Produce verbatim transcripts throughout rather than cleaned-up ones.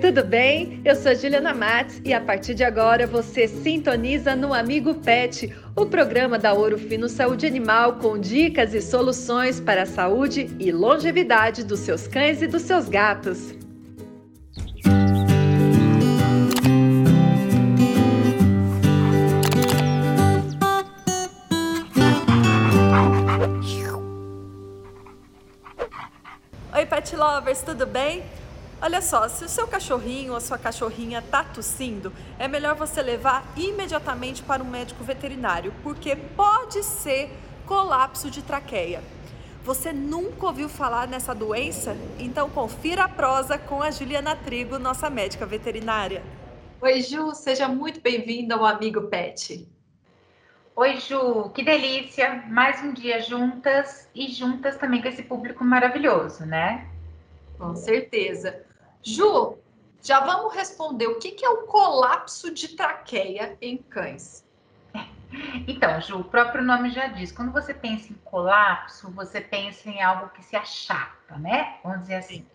tudo bem? Eu sou a Juliana Matz e a partir de agora você sintoniza no Amigo Pet, o programa da Ouro Fino Saúde Animal com dicas e soluções para a saúde e longevidade dos seus cães e dos seus gatos. Oi, Pet Lovers, tudo bem? Olha só, se o seu cachorrinho ou a sua cachorrinha está tossindo, é melhor você levar imediatamente para um médico veterinário, porque pode ser colapso de traqueia. Você nunca ouviu falar nessa doença? Então confira a prosa com a Juliana Trigo, nossa médica veterinária. Oi, Ju, seja muito bem-vinda ao Amigo Pet. Oi, Ju, que delícia, mais um dia juntas e juntas também com esse público maravilhoso, né? Com certeza. Ju, já vamos responder o que, que é o colapso de traqueia em cães. Então, Ju, o próprio nome já diz, quando você pensa em colapso, você pensa em algo que se achata, né? Vamos dizer assim.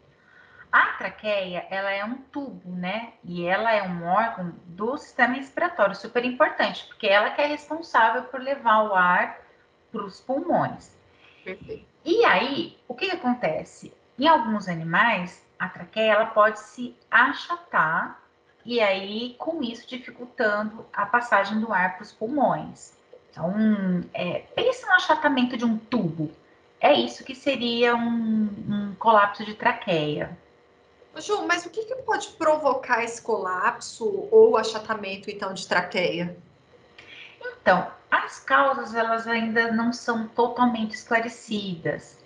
A traqueia, ela é um tubo, né? E ela é um órgão do sistema respiratório, super importante, porque ela que é responsável por levar o ar para os pulmões. Perfeito. E aí, o que, que acontece? Em alguns animais, a traqueia, ela pode se achatar e aí, com isso, dificultando a passagem do ar para os pulmões. Então, é, pensa no achatamento de um tubo. É isso que seria um, um colapso de traqueia. Ju, mas o que, que pode provocar esse colapso ou achatamento, então, de traqueia? Então, as causas, elas ainda não são totalmente esclarecidas.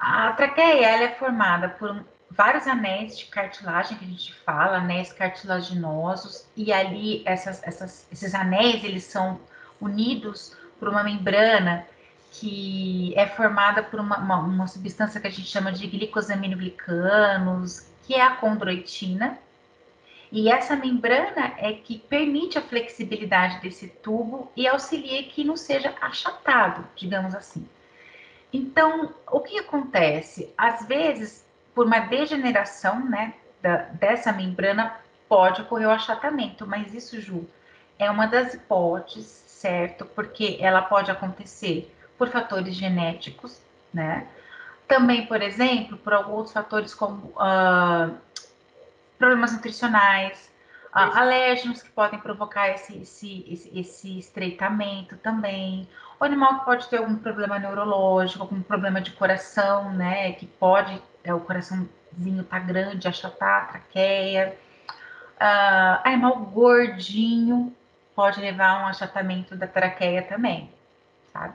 A traqueia, ela é formada por vários anéis de cartilagem, que a gente fala, anéis cartilaginosos, e ali essas, essas, esses anéis, eles são unidos por uma membrana que é formada por uma, uma, uma substância que a gente chama de glicosaminoglicanos, que é a condroitina, e essa membrana é que permite a flexibilidade desse tubo e auxilia que não seja achatado, digamos assim. Então, o que acontece? Às vezes, por uma degeneração, né, da, dessa membrana, pode ocorrer o achatamento, mas isso, Ju, é uma das hipóteses, certo? Porque ela pode acontecer por fatores genéticos, né? Também, por exemplo, por alguns fatores como ah, problemas nutricionais, ah, alérgenos que podem provocar esse, esse, esse, esse estreitamento também. O animal que pode ter algum problema neurológico, algum problema de coração, né? Que pode, é, o coraçãozinho tá grande, achatar, traqueia. Ah, animal gordinho pode levar a um achatamento da traqueia também, sabe?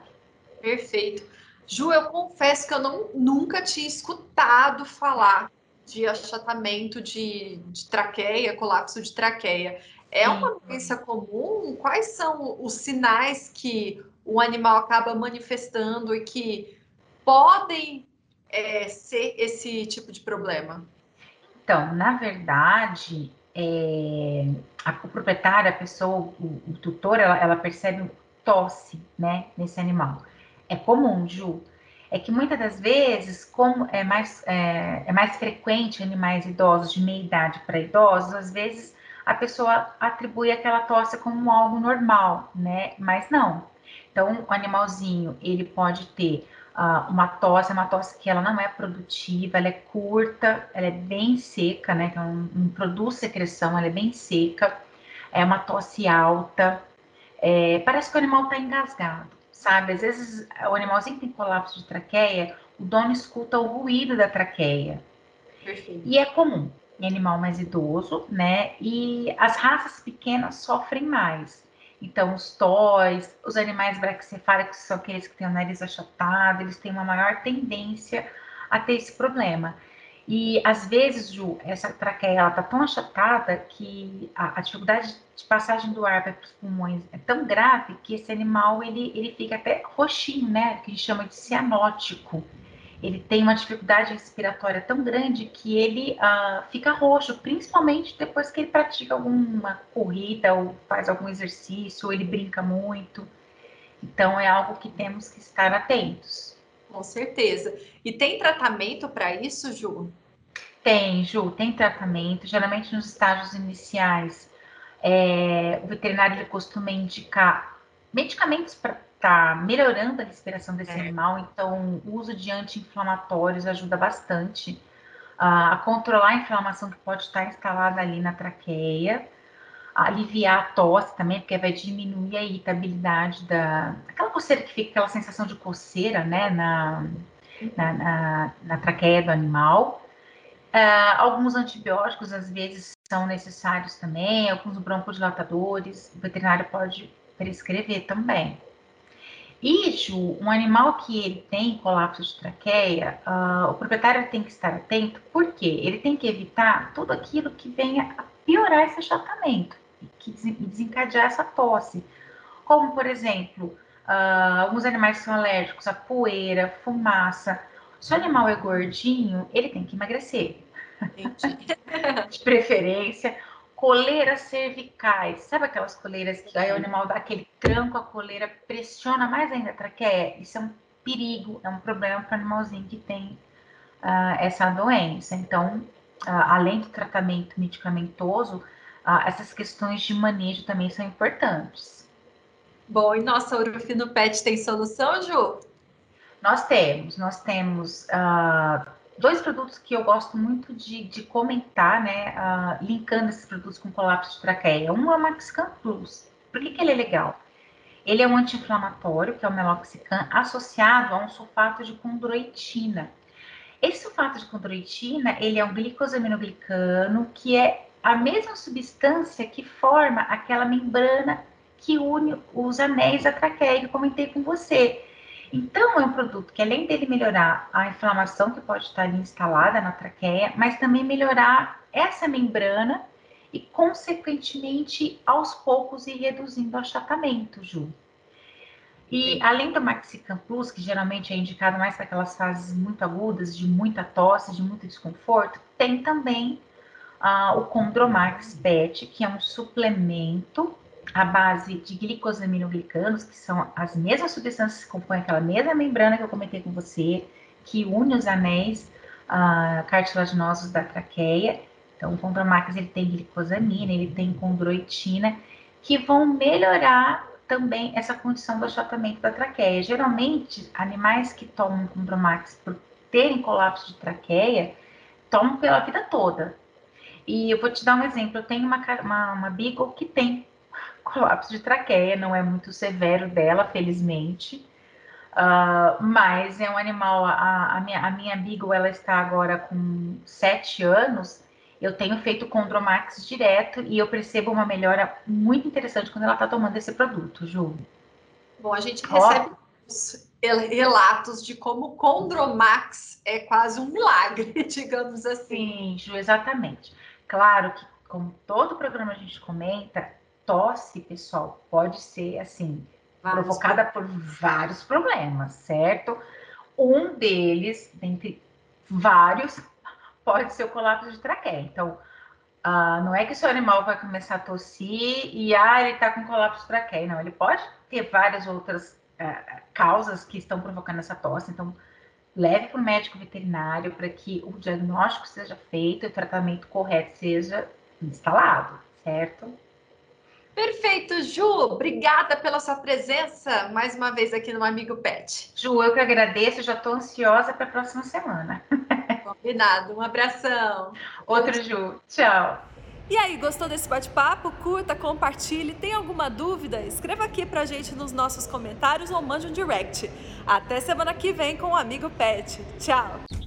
Perfeito. Ju, eu confesso que eu não, nunca tinha escutado falar de achatamento de, de traqueia, colapso de traqueia. É Sim. uma doença comum? Quais são os sinais que o animal acaba manifestando e que podem é, ser esse tipo de problema? Então, na verdade, é, a, o proprietário, a pessoa, o, o tutor, ela, ela percebe tosse, né, nesse animal. É comum, Ju, é que muitas das vezes, como é mais, é, é mais frequente animais idosos, de meia idade para idosos, às vezes a pessoa atribui aquela tosse como algo normal, né? Mas não. Então, o animalzinho, ele pode ter uh, uma tosse, uma tosse que ela não é produtiva, ela é curta, ela é bem seca, né? Então, não, não produz secreção, ela é bem seca, é uma tosse alta, é, parece que o animal está engasgado. Sabe, às vezes o animalzinho tem colapso de traqueia, o dono escuta o ruído da traqueia. Perfeito. E é comum em animal mais idoso, né? E as raças pequenas sofrem mais. Então, os toys, os animais braquicefálicos, que são aqueles que têm o nariz achatado, eles têm uma maior tendência a ter esse problema. E às vezes, Ju, essa traqueia ela tá tão achatada que a, a dificuldade de passagem do ar para os pulmões é tão grave que esse animal ele, ele fica até roxinho, né? Que a gente chama de cianótico. Ele tem uma dificuldade respiratória tão grande que ele ah, fica roxo, principalmente depois que ele pratica alguma corrida ou faz algum exercício, ou ele brinca muito. Então é algo que temos que estar atentos. Com certeza. E tem tratamento para isso, Ju? Tem, Ju, tem tratamento. Geralmente nos estágios iniciais, é, o veterinário costuma indicar medicamentos para estar melhorando a respiração desse é. animal. Então, o uso de anti-inflamatórios ajuda bastante a, a controlar a inflamação que pode estar instalada ali na traqueia, a aliviar a tosse também, porque vai diminuir a irritabilidade da... Aquela coceira que fica, aquela sensação de coceira, né, na, na, na, na traqueia do animal. Uh, alguns antibióticos, às vezes, são necessários também, alguns broncodilatadores, o veterinário pode prescrever também. E, Ju, um animal que ele tem colapso de traqueia, uh, o proprietário tem que estar atento, porque ele tem que evitar tudo aquilo que venha a piorar esse achatamento, que desencadear essa tosse. Como, por exemplo, uh, alguns animais são alérgicos a poeira, fumaça. Se o animal é gordinho, ele tem que emagrecer. De preferência, coleiras cervicais. Sabe aquelas coleiras que aí o animal dá aquele tranco, a coleira pressiona mais ainda a traqueia? Isso é um perigo, é um problema para o animalzinho que tem uh, essa doença. Então, uh, além do tratamento medicamentoso, uh, essas questões de manejo também são importantes. Bom, e nossa Ouro Fino Pet tem solução, Ju? Nós temos, nós temos uh, dois produtos que eu gosto muito de, de comentar, né, uh, linkando esses produtos com colapso de traqueia. Um é o Maxicam Plus. Por que que ele é legal? Ele é um anti-inflamatório, que é o meloxicam, associado a um sulfato de condroitina. Esse sulfato de condroitina, ele é um glicosaminoglicano, que é a mesma substância que forma aquela membrana que une os anéis da traqueia, que eu comentei com você. Então, é um produto que, além dele melhorar a inflamação que pode estar ali instalada na traqueia, mas também melhorar essa membrana e, consequentemente, aos poucos ir reduzindo o achatamento, Ju. E, além do Maxicam Plus, que geralmente é indicado mais para aquelas fases muito agudas, de muita tosse, de muito desconforto, tem também ah, o Condromax Pet, que é um suplemento à base de glicosaminoglicanos, que são as mesmas substâncias que compõem aquela mesma membrana que eu comentei com você, que une os anéis uh, cartilaginosos da traqueia. Então, o Condromax, ele tem glicosamina, ele tem condroitina, que vão melhorar também essa condição do achatamento da traqueia. Geralmente, animais que tomam Condromax por terem colapso de traqueia, tomam pela vida toda. E eu vou te dar um exemplo. Eu tenho uma, uma, uma Beagle que tem colapso de traqueia, não é muito severo dela, felizmente, uh, mas é um animal, a, a, minha, a minha Beagle, ela está agora com sete anos, eu tenho feito Condromax direto e eu percebo uma melhora muito interessante quando ela está tomando esse produto, Ju. Bom, a gente recebe relatos de como Condromax é quase um milagre, digamos assim. Sim, Ju, exatamente. Claro que, como todo programa a gente comenta, tosse, pessoal, pode ser, assim, vários provocada por vários problemas, certo? Um deles, dentre vários, pode ser o colapso de traqueia. Então, uh, não é que o seu animal vai começar a tossir e, ah, ele tá com colapso de traqueia. Não, ele pode ter várias outras uh, causas que estão provocando essa tosse. Então, leve para o médico veterinário para que o diagnóstico seja feito e o tratamento correto seja instalado, certo? Perfeito, Ju. Obrigada pela sua presença mais uma vez aqui no Amigo Pet. Ju, eu que agradeço. Já estou ansiosa para a próxima semana. Combinado. Um abração. Outro, Outro Ju. Tchau. E aí, gostou desse bate-papo? Curta, compartilhe. Tem alguma dúvida? Escreva aqui para a gente nos nossos comentários ou mande um direct. Até semana que vem com o Amigo Pet. Tchau.